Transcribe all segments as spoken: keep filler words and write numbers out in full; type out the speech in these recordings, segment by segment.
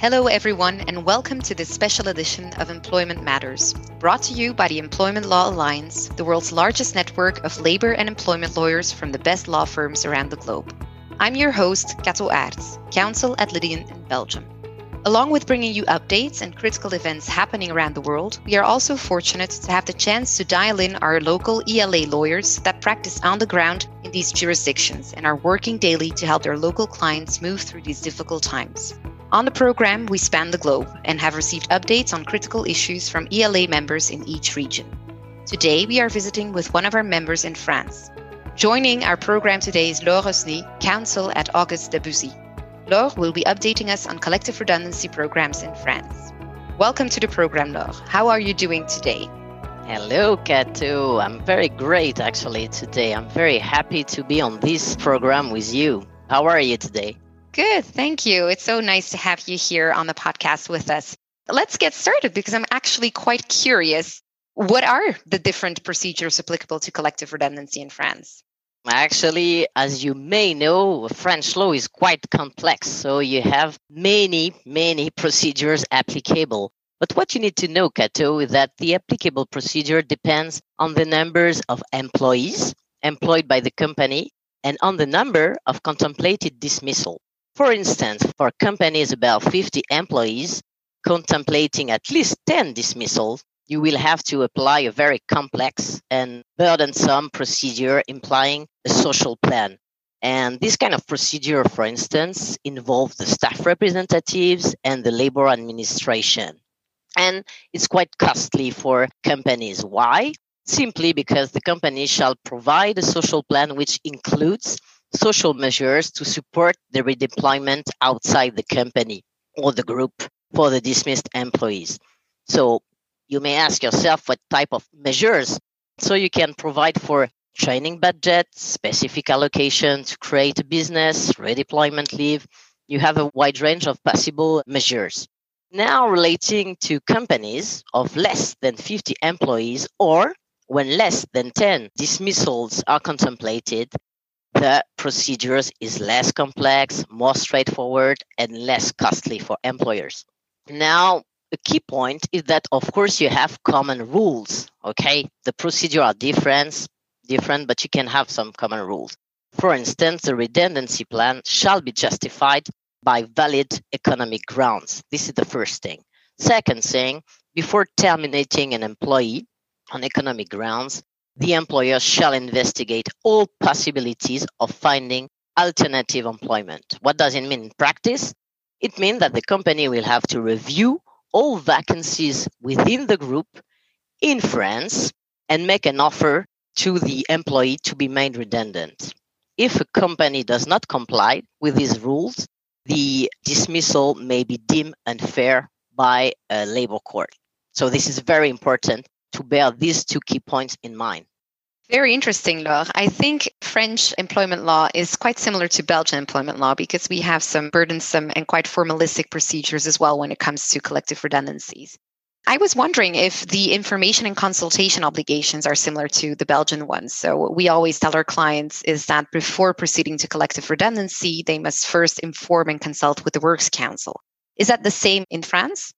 Hello everyone and welcome to this special edition of Employment Matters, brought to you by the Employment Law Alliance, the world's largest network of labor and employment lawyers from the best law firms around the globe. I'm your host, Kato Aerts, counsel at Lydian in Belgium. Along with bringing you updates and critical events happening around the world, we are also fortunate to have the chance to dial in our local E L A lawyers that practice on the ground in these jurisdictions and are working daily to help their local clients move through these difficult times. On the program, we span the globe and have received updates on critical issues from E L A members in each region. Today, we are visiting with one of our members in France. Joining our program today is Laure Hosni, counsel at August Debouzy. Laure will be updating us on collective redundancy programs in France. Welcome to the program, Laure. How are you doing today? Hello, Kato. I'm very great, actually, today. I'm very happy to be on this program with you. How are you today? Good, thank you. It's so nice to have you here on the podcast with us. Let's get started because I'm actually quite curious. What are the different procedures applicable to collective redundancy in France? Actually, as you may know, French law is quite complex. So you have many, many procedures applicable. But what you need to know, Kato, is that the applicable procedure depends on the numbers of employees employed by the company and on the number of contemplated dismissal. For instance, for companies about fifty employees contemplating at least ten dismissals, you will have to apply a very complex and burdensome procedure implying a social plan. And this kind of procedure, for instance, involves the staff representatives and the labor administration. And it's quite costly for companies. Why? Simply because the company shall provide a social plan which includes social measures to support the redeployment outside the company or the group for the dismissed employees. So you may ask yourself what type of measures. So you can provide for training budget, specific allocation to create a business, redeployment leave. You have a wide range of possible measures. Now relating to companies of less than fifty employees or when less than ten dismissals are contemplated, the procedures is less complex, more straightforward, and less costly for employers. Now, the key point is that, of course, you have common rules, okay? The procedures are different, different, but you can have some common rules. For instance, the redundancy plan shall be justified by valid economic grounds. This is the first thing. Second thing, before terminating an employee on economic grounds, the employer shall investigate all possibilities of finding alternative employment. What does it mean in practice? It means that the company will have to review all vacancies within the group in France and make an offer to the employee to be made redundant. If a company does not comply with these rules, the dismissal may be deemed unfair by a labor court. So this is very important to bear these two key points in mind. Very interesting, Laure. I think French employment law is quite similar to Belgian employment law because we have some burdensome and quite formalistic procedures as well when it comes to collective redundancies. I was wondering if the information and consultation obligations are similar to the Belgian ones. So what we always tell our clients is that before proceeding to collective redundancy, they must first inform and consult with the Works Council. Is that the same in France?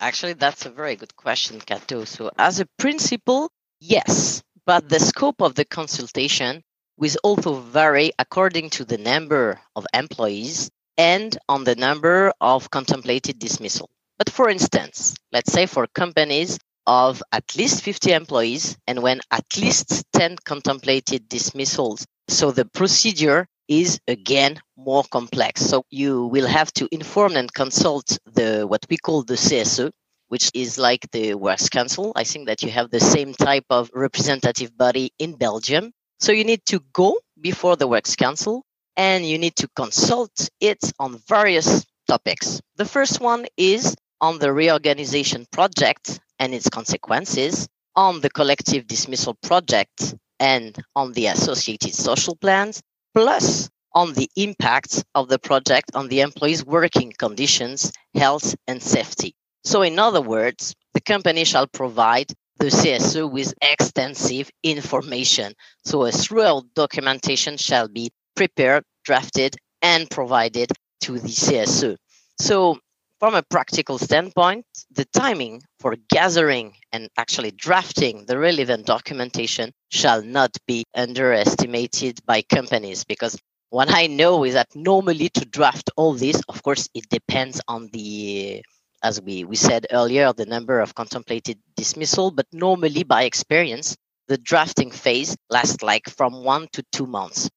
Actually, that's a very good question, Kato. So as a principle, yes. But the scope of the consultation will also vary according to the number of employees and on the number of contemplated dismissal. But for instance, let's say for companies of at least fifty employees and when at least ten contemplated dismissals. So the procedure is again more complex. So you will have to inform and consult the what we call the C S E, which is like the Works Council. I think that you have the same type of representative body in Belgium. So you need to go before the Works Council and you need to consult it on various topics. The first one is on the reorganization project and its consequences, on the collective dismissal project and on the associated social plans, plus on the impact of the project on the employees' working conditions, health and safety. So in other words, the company shall provide the C S E with extensive information. So a thorough documentation shall be prepared, drafted, and provided to the C S E. So, From a practical standpoint, the timing for gathering and actually drafting the relevant documentation shall not be underestimated by companies, because what I know is that normally to draft all this, of course, it depends on the, as we, we said earlier, the number of contemplated dismissal, but normally by experience, the drafting phase lasts like from one to two months.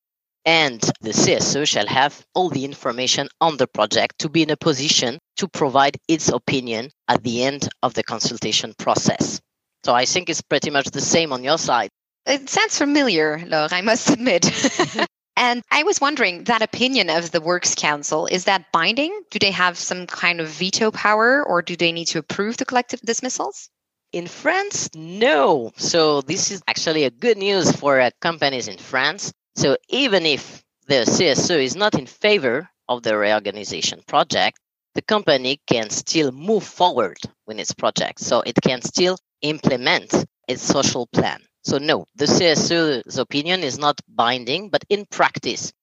And the C S O shall have all the information on the project to be in a position to provide its opinion at the end of the consultation process. So I think it's pretty much the same on your side. It sounds familiar, Laure, I must admit. And I was wondering, that opinion of the Works Council, is that binding? Do they have some kind of veto power, or do they need to approve the collective dismissals? In France, no. So this is actually a good news for uh, companies in France. So even if the C S O is not in favor of the reorganization project, the company can still move forward with its project. So it can still implement its social plan. So no, the C S O's opinion is not binding, but in practice,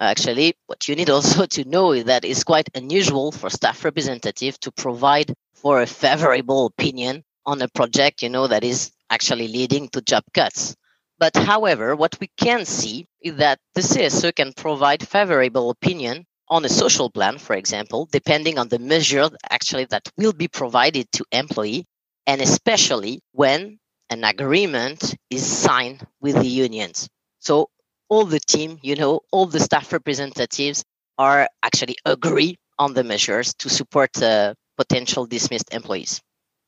actually, what you need also to know is that it's quite unusual for staff representative to provide for a favorable opinion on a project, you know, that is actually leading to job cuts. But however, what we can see is that the C S O can provide favorable opinion on a social plan, for example, depending on the measure actually that will be provided to employee, and especially when an agreement is signed with the unions. So all the team, you know, all the staff representatives are actually agree on the measures to support uh, potential dismissed employees.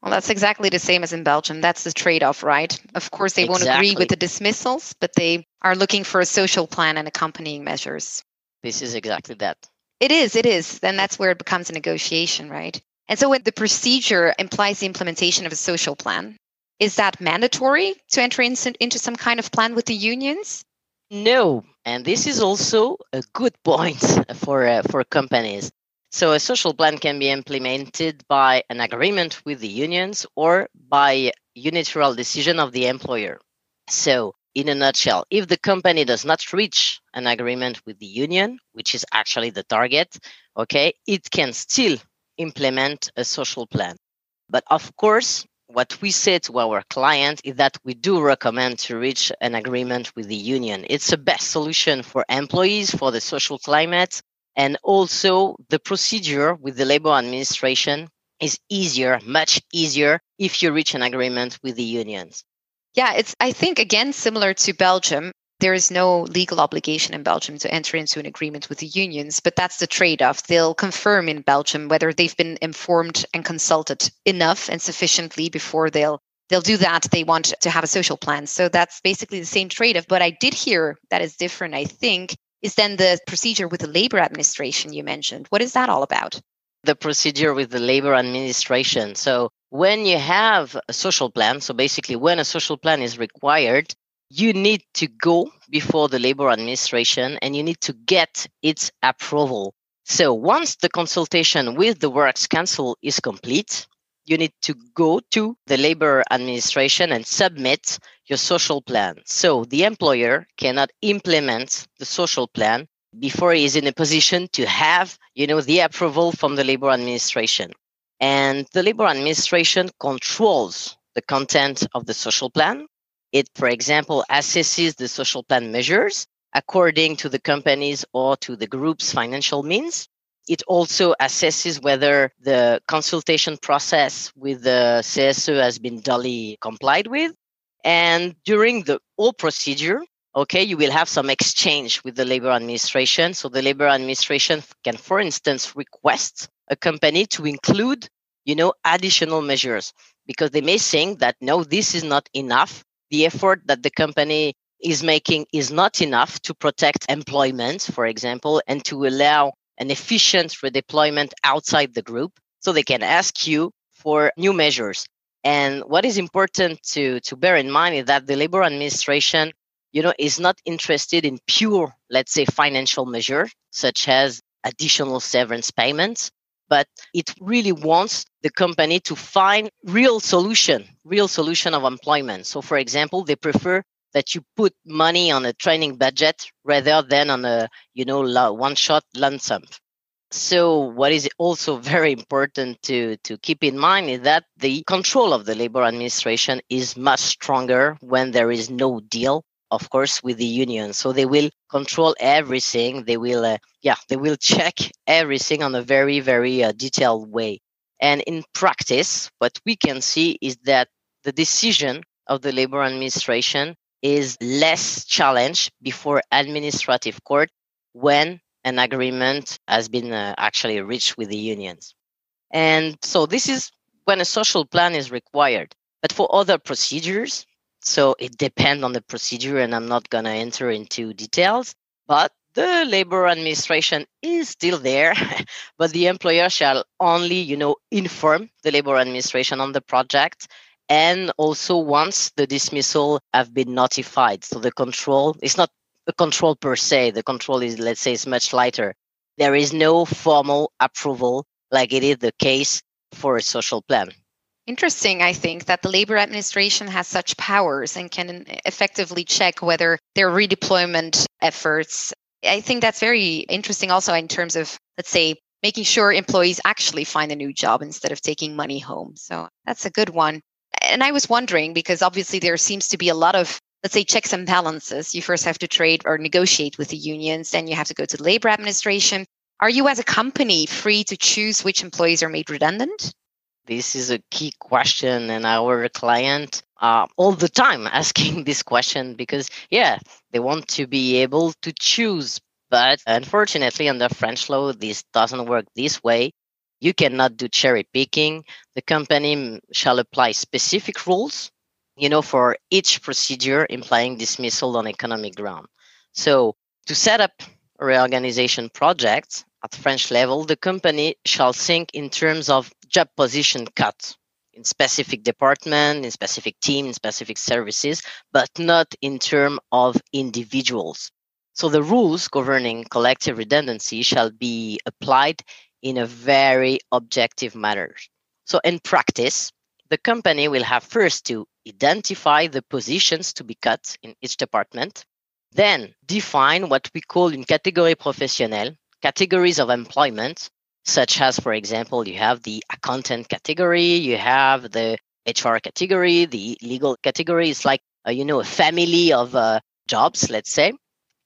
Well, that's exactly the same as in Belgium. That's the trade-off, right? Of course, they exactly. won't agree with the dismissals, but they are looking for a social plan and accompanying measures. This is exactly that. It is, it is. Then that's where it becomes a negotiation, right? And so when the procedure implies the implementation of a social plan, is that mandatory to enter in, into some kind of plan with the unions? No. And this is also a good point for uh, for companies. So a social plan can be implemented by an agreement with the unions or by unilateral decision of the employer. So in a nutshell, if the company does not reach an agreement with the union, which is actually the target, okay, it can still implement a social plan. But of course, what we say to our client is that we do recommend to reach an agreement with the union. It's the best solution for employees, for the social climate, and also the procedure with the labor administration is easier, much easier, if you reach an agreement with the unions. Yeah, it's, I think, again, similar to Belgium. There is no legal obligation in Belgium to enter into an agreement with the unions, but that's the trade-off. They'll confirm in Belgium whether they've been informed and consulted enough and sufficiently before they'll they'll do that. They want to have a social plan. So that's basically the same trade-off. But I did hear that is different, I think, is then the procedure with the labor administration you mentioned. What is that all about? The procedure with the labor administration. So when you have a social plan, so basically when a social plan is required, you need to go before the labor administration and you need to get its approval. So once the consultation with the Works Council is complete, you need to go to the labor administration and submit your social plan. So the employer cannot implement the social plan before he is in a position to have, you know, the approval from the labor administration. And the labor administration controls the content of the social plan. It, for example, assesses the social plan measures according to the company's or to the group's financial means. It also assesses whether the consultation process with the C S O has been duly complied with. And during the whole procedure, okay, you will have some exchange with the labor administration. So the labor administration can, for instance, request a company to include, you know, additional measures, because they may think that, no, this is not enough. The effort that the company is making is not enough to protect employment, for example, and to allow an efficient redeployment outside the group. So they can ask you for new measures. And what is important to, to bear in mind is that the labor administration, you know, is not interested in pure, let's say, financial measures, such as additional severance payments, but it really wants the company to find real solution, real solution of employment. So, for example, they prefer that you put money on a training budget rather than on a, you know, one-shot lump sum. So what is also very important to, to keep in mind is that the control of the labor administration is much stronger when there is no deal, of course, with the union. So they will control everything. They will, uh, yeah, they will check everything on a very, very uh, detailed way. And in practice, what we can see is that the decision of the labor administration is less challenged before administrative court when an agreement has been uh, actually reached with the unions. And so this is when a social plan is required. But for other procedures, so it depends on the procedure, and I'm not going to enter into details, but the labor administration is still there, but the employer shall only, you know, inform the labor administration on the project, and also once the dismissal have been notified. So the control, it's not the control per se, the control is, let's say, is much lighter. There is no formal approval like it is the case for a social plan. Interesting, I think, that the labor administration has such powers and can effectively check whether their redeployment efforts. I think that's very interesting also in terms of, let's say, making sure employees actually find a new job instead of taking money home. So that's a good one. And I was wondering, because obviously there seems to be a lot of, let's say, checks and balances. You first have to trade or negotiate with the unions, then you have to go to the labor administration. Are you as a company free to choose which employees are made redundant? This is a key question, and our client are all the time asking this question because, yeah, they want to be able to choose. But unfortunately, under French law, this doesn't work this way. You cannot do cherry picking. The company shall apply specific rules, you know, for each procedure implying dismissal on economic ground. So to set up a reorganization project at French level, the company shall think in terms of job position cut in specific department, in specific team, in specific services, but not in terms of individuals. So the rules governing collective redundancy shall be applied in a very objective manner. So in practice, the company will have first to identify the positions to be cut in each department, then define what we call une catégorie professionnelle, categories of employment, such as, for example, you have the accountant category, you have the H R category, the legal category. It's like, uh, you know, a family of uh, jobs, let's say,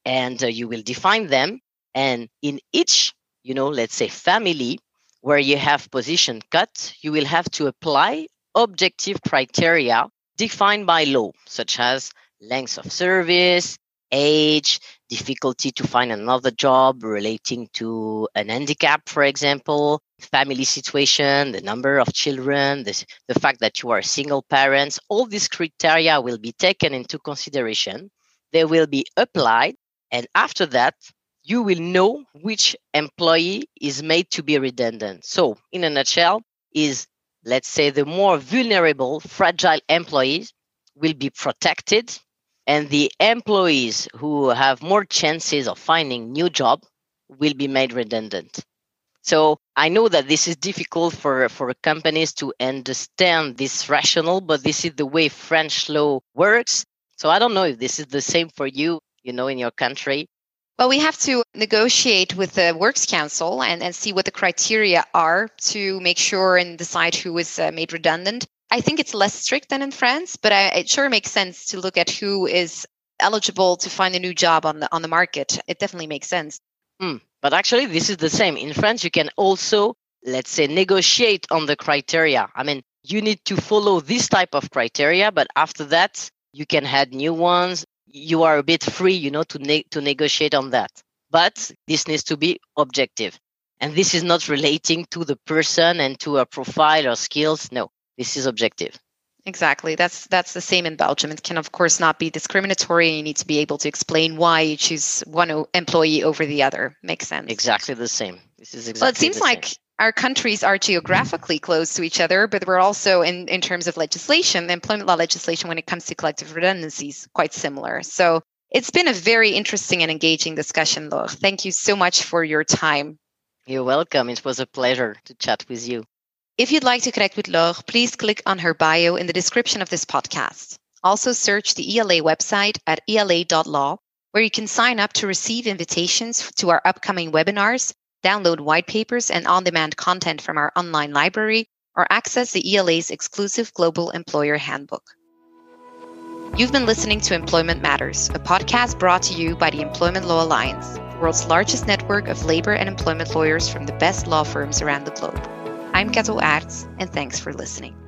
and uh, you will define them. And in each, you know, let's say family, where you have position cut, you will have to apply objective criteria defined by law, such as length of service, age, difficulty to find another job relating to an handicap, for example, family situation, the number of children, the, the fact that you are a single parent. All these criteria will be taken into consideration. They will be applied. And after that, you will know which employee is made to be redundant. So in a nutshell, is, let's say, the more vulnerable, fragile employees will be protected. And the employees who have more chances of finding new job will be made redundant. So I know that this is difficult for, for companies to understand this rationale, but this is the way French law works. So I don't know if this is the same for you, you know, in your country. Well, we have to negotiate with the Works Council and, and see what the criteria are to make sure and decide who is uh, made redundant. I think it's less strict than in France, but I, it sure makes sense to look at who is eligible to find a new job on the on the market. It definitely makes sense. Mm, but actually, this is the same. In France, you can also, let's say, negotiate on the criteria. I mean, you need to follow this type of criteria, but after that, you can add new ones. You are a bit free, you know, to ne- to negotiate on that. But this needs to be objective. And this is not relating to the person and to a profile or skills. No. This is objective. Exactly. That's that's the same in Belgium. It can, of course, not be discriminatory. You need to be able to explain why you choose one employee over the other. Makes sense. Exactly the same. This is exactly. Well, it seems the like same. Our countries are geographically close to each other, but we're also, in, in terms of legislation, employment law legislation, when it comes to collective redundancies, quite similar. So it's been a very interesting and engaging discussion, Laure. Thank you so much for your time. You're welcome. It was a pleasure to chat with you. If you'd like to connect with Laure, please click on her bio in the description of this podcast. Also search the E L A website at E L A dot law, where you can sign up to receive invitations to our upcoming webinars download white papers and on-demand content from our online library, or access the E L A's exclusive Global Employer Handbook. You've been listening to Employment Matters, a podcast brought to you by the Employment Law Alliance, the world's largest network of labor and employment lawyers from the best law firms around the globe. I'm Kato Aerts, and thanks for listening.